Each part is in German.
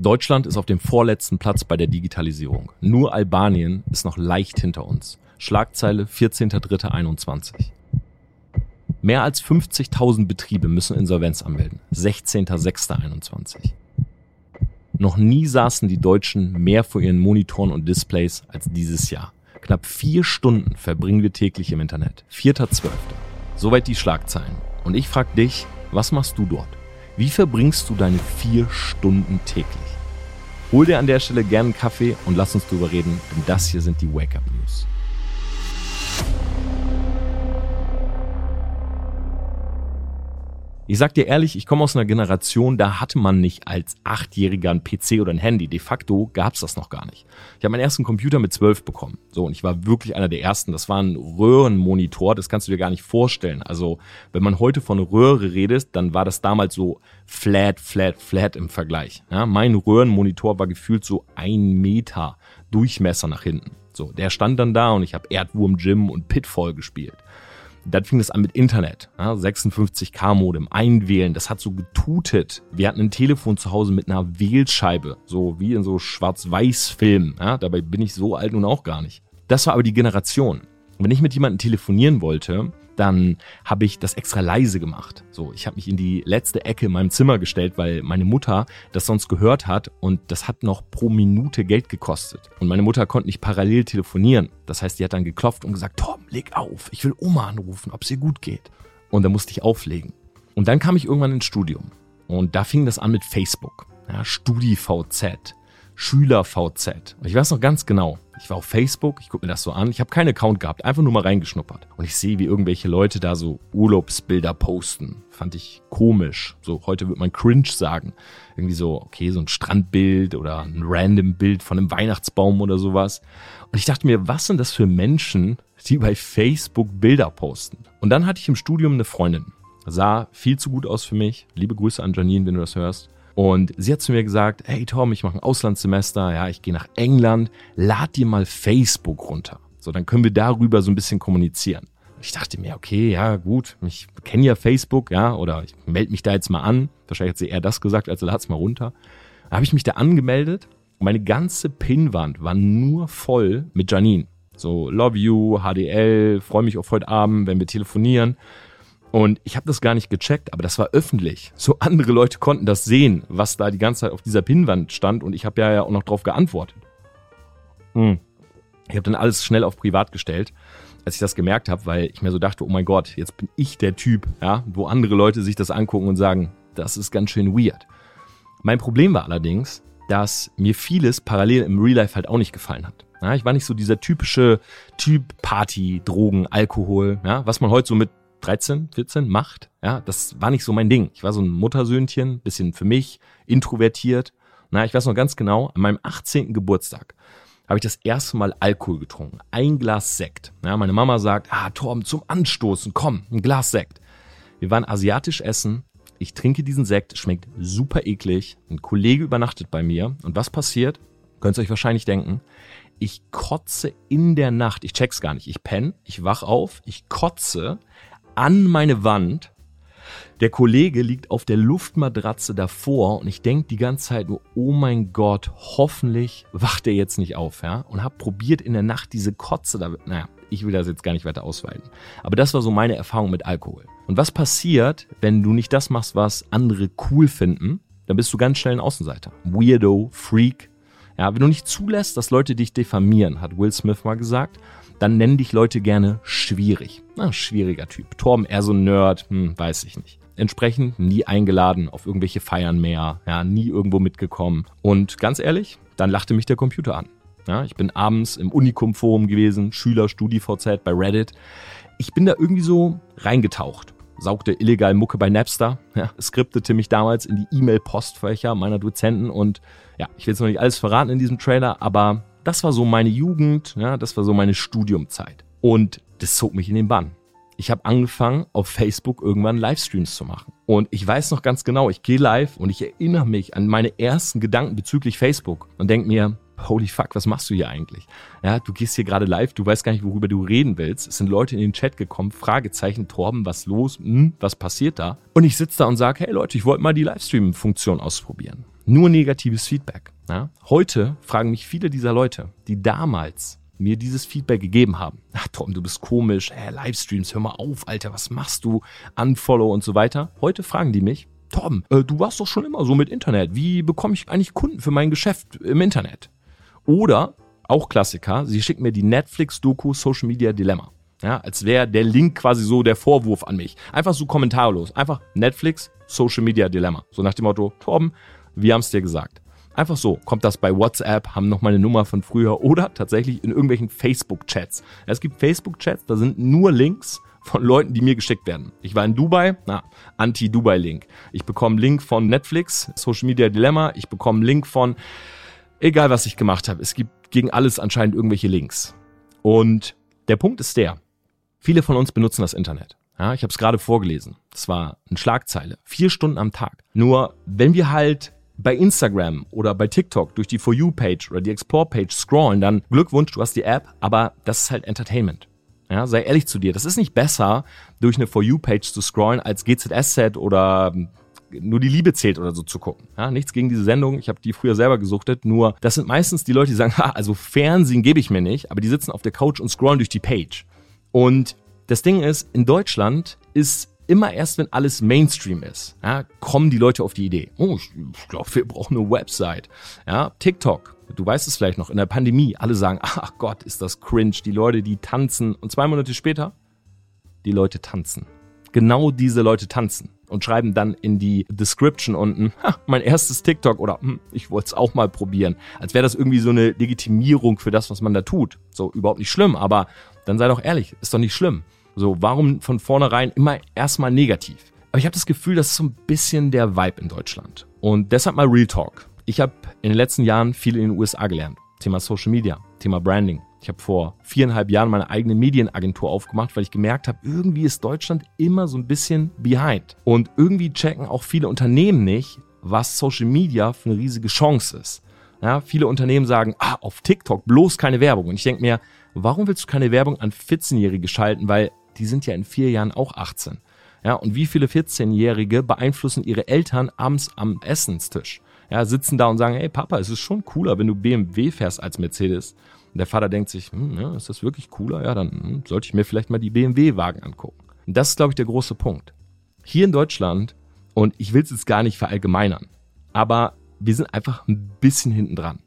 Deutschland ist auf dem vorletzten Platz bei der Digitalisierung. Nur Albanien ist noch leicht hinter uns. Schlagzeile 14.03.21. Mehr als 50.000 Betriebe müssen Insolvenz anmelden. 16.06.21. Noch nie saßen die Deutschen mehr vor ihren Monitoren und Displays als dieses Jahr. Knapp 4 Stunden verbringen wir täglich im Internet. 4.12. Soweit die Schlagzeilen. Und ich frage dich, was machst du dort? Wie verbringst du deine 4 Stunden täglich? Hol dir an der Stelle gerne einen Kaffee und lass uns drüber reden, denn das hier sind die Wake-up-News. Ich sag dir ehrlich, ich komme aus einer Generation, da hatte man nicht als 8-Jähriger einen PC oder ein Handy. De facto gab's das noch gar nicht. Ich habe meinen ersten Computer mit 12 bekommen. So, und ich war wirklich einer der Ersten. Das war ein Röhrenmonitor, das kannst du dir gar nicht vorstellen. Also, wenn man heute von Röhre redet, dann war das damals so flat im Vergleich. Ja, mein Röhrenmonitor war gefühlt so 1 Meter Durchmesser nach hinten. So, der stand dann da und ich habe Erdwurm Jim und Pitfall gespielt. Dann fing das an mit Internet, 56K-Modem, einwählen, das hat so getutet. Wir hatten ein Telefon zu Hause mit einer Wählscheibe, so wie in so Schwarz-Weiß-Filmen. Ja, dabei bin ich so alt nun auch gar nicht. Das war aber die Generation. Und wenn ich mit jemandem telefonieren wollte, dann habe ich das extra leise gemacht. So, ich habe mich in die letzte Ecke in meinem Zimmer gestellt, weil meine Mutter das sonst gehört hat und das hat noch pro Minute Geld gekostet. Und meine Mutter konnte nicht parallel telefonieren. Das heißt, die hat dann geklopft und gesagt, Tom, leg auf, ich will Oma anrufen, ob es ihr gut geht. Und dann musste ich auflegen. Und dann kam ich irgendwann ins Studium. Und da fing das an mit Facebook. Ja, StudiVZ, Schüler VZ. Und ich weiß noch ganz genau, ich war auf Facebook, ich gucke mir das so an, ich habe keinen Account gehabt, einfach nur mal reingeschnuppert. Und ich sehe, wie irgendwelche Leute da so Urlaubsbilder posten. Fand ich komisch. So, heute würde man cringe sagen. Irgendwie so, okay, so ein Strandbild oder ein random Bild von einem Weihnachtsbaum oder sowas. Und ich dachte mir, was sind das für Menschen, die bei Facebook Bilder posten? Und dann hatte ich im Studium eine Freundin. Sah viel zu gut aus für mich. Liebe Grüße an Janine, wenn du das hörst. Und sie hat zu mir gesagt, hey Tom, ich mache ein Auslandssemester, ja, ich gehe nach England, lad dir mal Facebook runter. So, dann können wir darüber so ein bisschen kommunizieren. Ich dachte mir, okay, ja gut, ich kenne ja Facebook, ja, oder ich melde mich da jetzt mal an. Wahrscheinlich hat sie eher das gesagt, also lad's mal runter. Da habe ich mich da angemeldet und meine ganze Pinnwand war nur voll mit Janine. So, love you, HDL, freue mich auf heute Abend, wenn wir telefonieren. Und ich habe das gar nicht gecheckt, aber das war öffentlich. So andere Leute konnten das sehen, was da die ganze Zeit auf dieser Pinnwand stand. Und ich habe ja auch noch drauf geantwortet. Ich habe dann alles schnell auf privat gestellt, als ich das gemerkt habe, weil ich mir so dachte, oh mein Gott, jetzt bin ich der Typ, ja, wo andere Leute sich das angucken und sagen, das ist ganz schön weird. Mein Problem war allerdings, dass mir vieles parallel im Real Life halt auch nicht gefallen hat. Ja, ich war nicht so dieser typische Typ Party, Drogen, Alkohol, ja, was man heute so mit 13, 14 macht, ja, das war nicht so mein Ding. Ich war so ein Muttersöhnchen, bisschen für mich, introvertiert. Na, ich weiß noch ganz genau, an meinem 18. Geburtstag habe ich das erste Mal Alkohol getrunken. Ein Glas Sekt. Ja, meine Mama sagt, Torben, zum Anstoßen, komm, ein Glas Sekt. Wir waren asiatisch essen. Ich trinke diesen Sekt, schmeckt super eklig. Ein Kollege übernachtet bei mir. Und was passiert? Könnt ihr euch wahrscheinlich denken. Ich kotze in der Nacht. Ich check's gar nicht. Ich penne, ich wach auf, ich kotze an meine Wand. Der Kollege liegt auf der Luftmatratze davor und ich denke die ganze Zeit nur, oh mein Gott, hoffentlich wacht er jetzt nicht auf, ja? Und habe probiert in der Nacht diese Kotze da, naja, ich will das jetzt gar nicht weiter ausweiten. Aber das war so meine Erfahrung mit Alkohol. Und was passiert, wenn du nicht das machst, was andere cool finden? Dann bist du ganz schnell ein Außenseiter. Weirdo, Freak. Ja, wenn du nicht zulässt, dass Leute dich diffamieren, hat Will Smith mal gesagt, dann nennen dich Leute gerne schwierig. Na, schwieriger Typ. Torben, eher so ein Nerd, weiß ich nicht. Entsprechend nie eingeladen auf irgendwelche Feiern mehr, ja, nie irgendwo mitgekommen. Und ganz ehrlich, dann lachte mich der Computer an. Ja, ich bin abends im Unikum-Forum gewesen, Schüler, StudiVZ, bei Reddit. Ich bin da irgendwie so reingetaucht. Saugte illegal Mucke bei Napster, ja, skriptete mich damals in die E-Mail-Postfächer meiner Dozenten und ja, ich will jetzt noch nicht alles verraten in diesem Trailer, aber das war so meine Jugend, ja, das war so meine Studiumzeit und das zog mich in den Bann. Ich habe angefangen, auf Facebook irgendwann Livestreams zu machen und ich weiß noch ganz genau, ich gehe live und ich erinnere mich an meine ersten Gedanken bezüglich Facebook und denke mir, holy fuck, was machst du hier eigentlich? Ja, du gehst hier gerade live, du weißt gar nicht, worüber du reden willst. Es sind Leute in den Chat gekommen, Fragezeichen, Torben, was los, was passiert da? Und ich sitze da und sage, hey Leute, ich wollte mal die Livestream-Funktion ausprobieren. nur negatives Feedback. Ja? Heute fragen mich viele dieser Leute, die damals mir dieses Feedback gegeben haben. Ach Tom, du bist komisch, Livestreams, hör mal auf, Alter, was machst du? Unfollow und so weiter. Heute fragen die mich, Tom, du warst doch schon immer so mit Internet. Wie bekomme ich eigentlich Kunden für mein Geschäft im Internet? Oder, auch Klassiker, sie schickt mir die Netflix-Doku Social Media Dilemma. Ja, als wäre der Link quasi so der Vorwurf an mich. Einfach so kommentarlos. Einfach Netflix, Social Media Dilemma. So nach dem Motto, Torben, wir haben es dir gesagt. Einfach so, kommt das bei WhatsApp, haben noch meine Nummer von früher oder tatsächlich in irgendwelchen Facebook-Chats. Es gibt Facebook-Chats, da sind nur Links von Leuten, die mir geschickt werden. Ich war in Dubai, Anti-Dubai-Link. Ich bekomme Link von Netflix, Social Media Dilemma. Ich bekomme Link von, egal was ich gemacht habe, es gibt gegen alles anscheinend irgendwelche Links. Und der Punkt ist der, viele von uns benutzen das Internet. Ja, ich habe es gerade vorgelesen. Das war eine Schlagzeile. 4 Stunden am Tag. Nur wenn wir halt bei Instagram oder bei TikTok durch die For You-Page oder die Explore-Page scrollen, dann Glückwunsch, du hast die App, aber das ist halt Entertainment. Ja, sei ehrlich zu dir. Das ist nicht besser, durch eine For You-Page zu scrollen, als GZSZ oder Nur die Liebe zählt oder so zu gucken. Ja, nichts gegen diese Sendung. Ich habe die früher selber gesuchtet. Nur das sind meistens die Leute, die sagen, also Fernsehen gebe ich mir nicht, aber die sitzen auf der Couch und scrollen durch die Page. Und das Ding ist, in Deutschland ist immer erst, wenn alles Mainstream ist, ja, kommen die Leute auf die Idee. Oh, ich glaube, wir brauchen eine Website. Ja, TikTok, du weißt es vielleicht noch, in der Pandemie, alle sagen, ach Gott, ist das cringe, die Leute, die tanzen. Und 2 Monate später, die Leute tanzen. Genau diese Leute tanzen und schreiben dann in die Description unten, mein erstes TikTok oder ich wollte es auch mal probieren. Als wäre das irgendwie so eine Legitimierung für das, was man da tut. So, überhaupt nicht schlimm, aber dann sei doch ehrlich, ist doch nicht schlimm. So, warum von vornherein immer erstmal negativ? Aber ich habe das Gefühl, das ist so ein bisschen der Vibe in Deutschland. Und deshalb mal Real Talk. Ich habe in den letzten Jahren viel in den USA gelernt. Thema Social Media, Thema Branding. Ich habe vor 4,5 Jahren meine eigene Medienagentur aufgemacht, weil ich gemerkt habe, irgendwie ist Deutschland immer so ein bisschen behind. Und irgendwie checken auch viele Unternehmen nicht, was Social Media für eine riesige Chance ist. Ja, viele Unternehmen sagen, auf TikTok bloß keine Werbung. Und ich denke mir, warum willst du keine Werbung an 14-Jährige schalten? Weil die sind ja in 4 Jahren auch 18. Ja, und wie viele 14-Jährige beeinflussen ihre Eltern abends am Essenstisch? Ja, sitzen da und sagen, hey Papa, es ist schon cooler, wenn du BMW fährst als Mercedes. Und der Vater denkt sich, ja, ist das wirklich cooler? Ja, dann sollte ich mir vielleicht mal die BMW-Wagen angucken. Und das ist, glaube ich, der große Punkt. Hier in Deutschland, und ich will es jetzt gar nicht verallgemeinern, aber wir sind einfach ein bisschen hinten dran.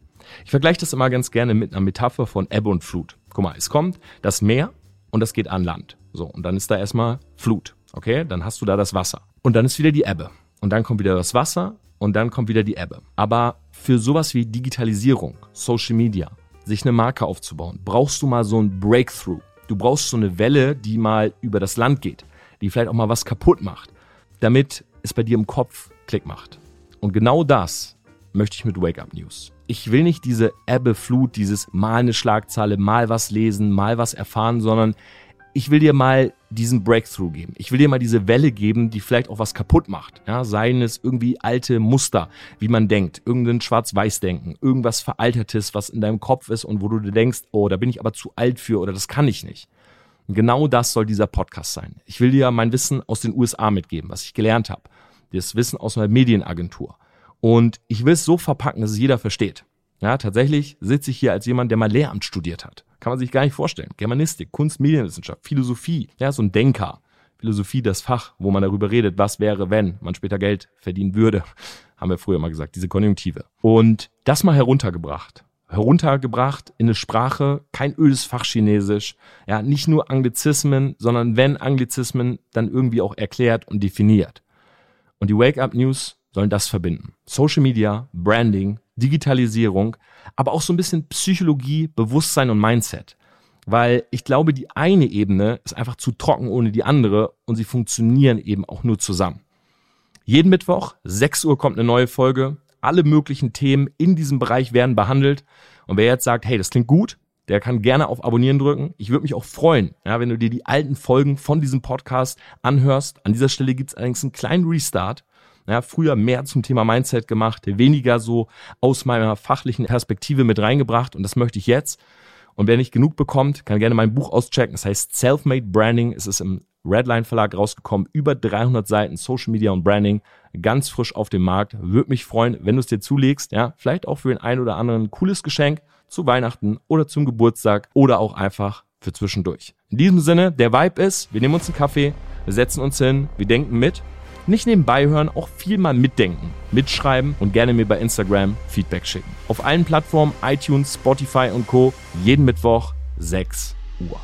Ich vergleiche das immer ganz gerne mit einer Metapher von Ebbe und Flut. Guck mal, es kommt das Meer und das geht an Land. So, und dann ist da erstmal Flut, okay? Dann hast du da das Wasser. Und dann ist wieder die Ebbe. Und dann kommt wieder das Wasser und dann kommt wieder die Ebbe. Aber für sowas wie Digitalisierung, Social Media, sich eine Marke aufzubauen, brauchst du mal so einen Breakthrough. Du brauchst so eine Welle, die mal über das Land geht, die vielleicht auch mal was kaputt macht, damit es bei dir im Kopf Klick macht. Und genau das möchte ich mit Wake-up-News. Ich will nicht diese Ebbe-Flut, dieses mal eine Schlagzeile, mal was lesen, mal was erfahren, sondern ich will dir mal diesen Breakthrough geben. Ich will dir mal diese Welle geben, die vielleicht auch was kaputt macht. Ja, seien es irgendwie alte Muster, wie man denkt, irgendein Schwarz-Weiß-Denken, irgendwas Veraltertes, was in deinem Kopf ist und wo du dir denkst, oh, da bin ich aber zu alt für oder das kann ich nicht. Und genau das soll dieser Podcast sein. Ich will dir mein Wissen aus den USA mitgeben, was ich gelernt habe. Das Wissen aus meiner Medienagentur. Und ich will es so verpacken, dass es jeder versteht. Ja, tatsächlich sitze ich hier als jemand, der mal Lehramt studiert hat. Kann man sich gar nicht vorstellen. Germanistik, Kunst, Medienwissenschaft, Philosophie. Ja, so ein Denker. Philosophie, das Fach, wo man darüber redet, was wäre, wenn man später Geld verdienen würde. Haben wir früher mal gesagt, diese Konjunktive. Und das mal heruntergebracht. Heruntergebracht in eine Sprache, kein ödes Fachchinesisch. Ja, nicht nur Anglizismen, sondern wenn Anglizismen, dann irgendwie auch erklärt und definiert. Und die Wake-up-News sollen das verbinden. Social Media, Branding, Digitalisierung, aber auch so ein bisschen Psychologie, Bewusstsein und Mindset. Weil ich glaube, die eine Ebene ist einfach zu trocken ohne die andere und sie funktionieren eben auch nur zusammen. Jeden Mittwoch, 6 Uhr kommt eine neue Folge. Alle möglichen Themen in diesem Bereich werden behandelt. Und wer jetzt sagt, hey, das klingt gut, der kann gerne auf Abonnieren drücken. Ich würde mich auch freuen, ja, wenn du dir die alten Folgen von diesem Podcast anhörst. An dieser Stelle gibt es allerdings einen kleinen Restart. Ja, früher mehr zum Thema Mindset gemacht, weniger so aus meiner fachlichen Perspektive mit reingebracht und das möchte ich jetzt. Und wer nicht genug bekommt, kann gerne mein Buch auschecken. Das heißt Selfmade Branding. Es ist im Redline Verlag rausgekommen, über 300 Seiten Social Media und Branding, ganz frisch auf dem Markt. Würde mich freuen, wenn du es dir zulegst, ja, vielleicht auch für den einen oder anderen ein cooles Geschenk zu Weihnachten oder zum Geburtstag oder auch einfach für zwischendurch. In diesem Sinne, der Vibe ist, wir nehmen uns einen Kaffee, wir setzen uns hin, wir denken mit, nicht nebenbei hören, auch viel mal mitdenken, mitschreiben und gerne mir bei Instagram Feedback schicken. Auf allen Plattformen, iTunes, Spotify und Co. jeden Mittwoch 6 Uhr.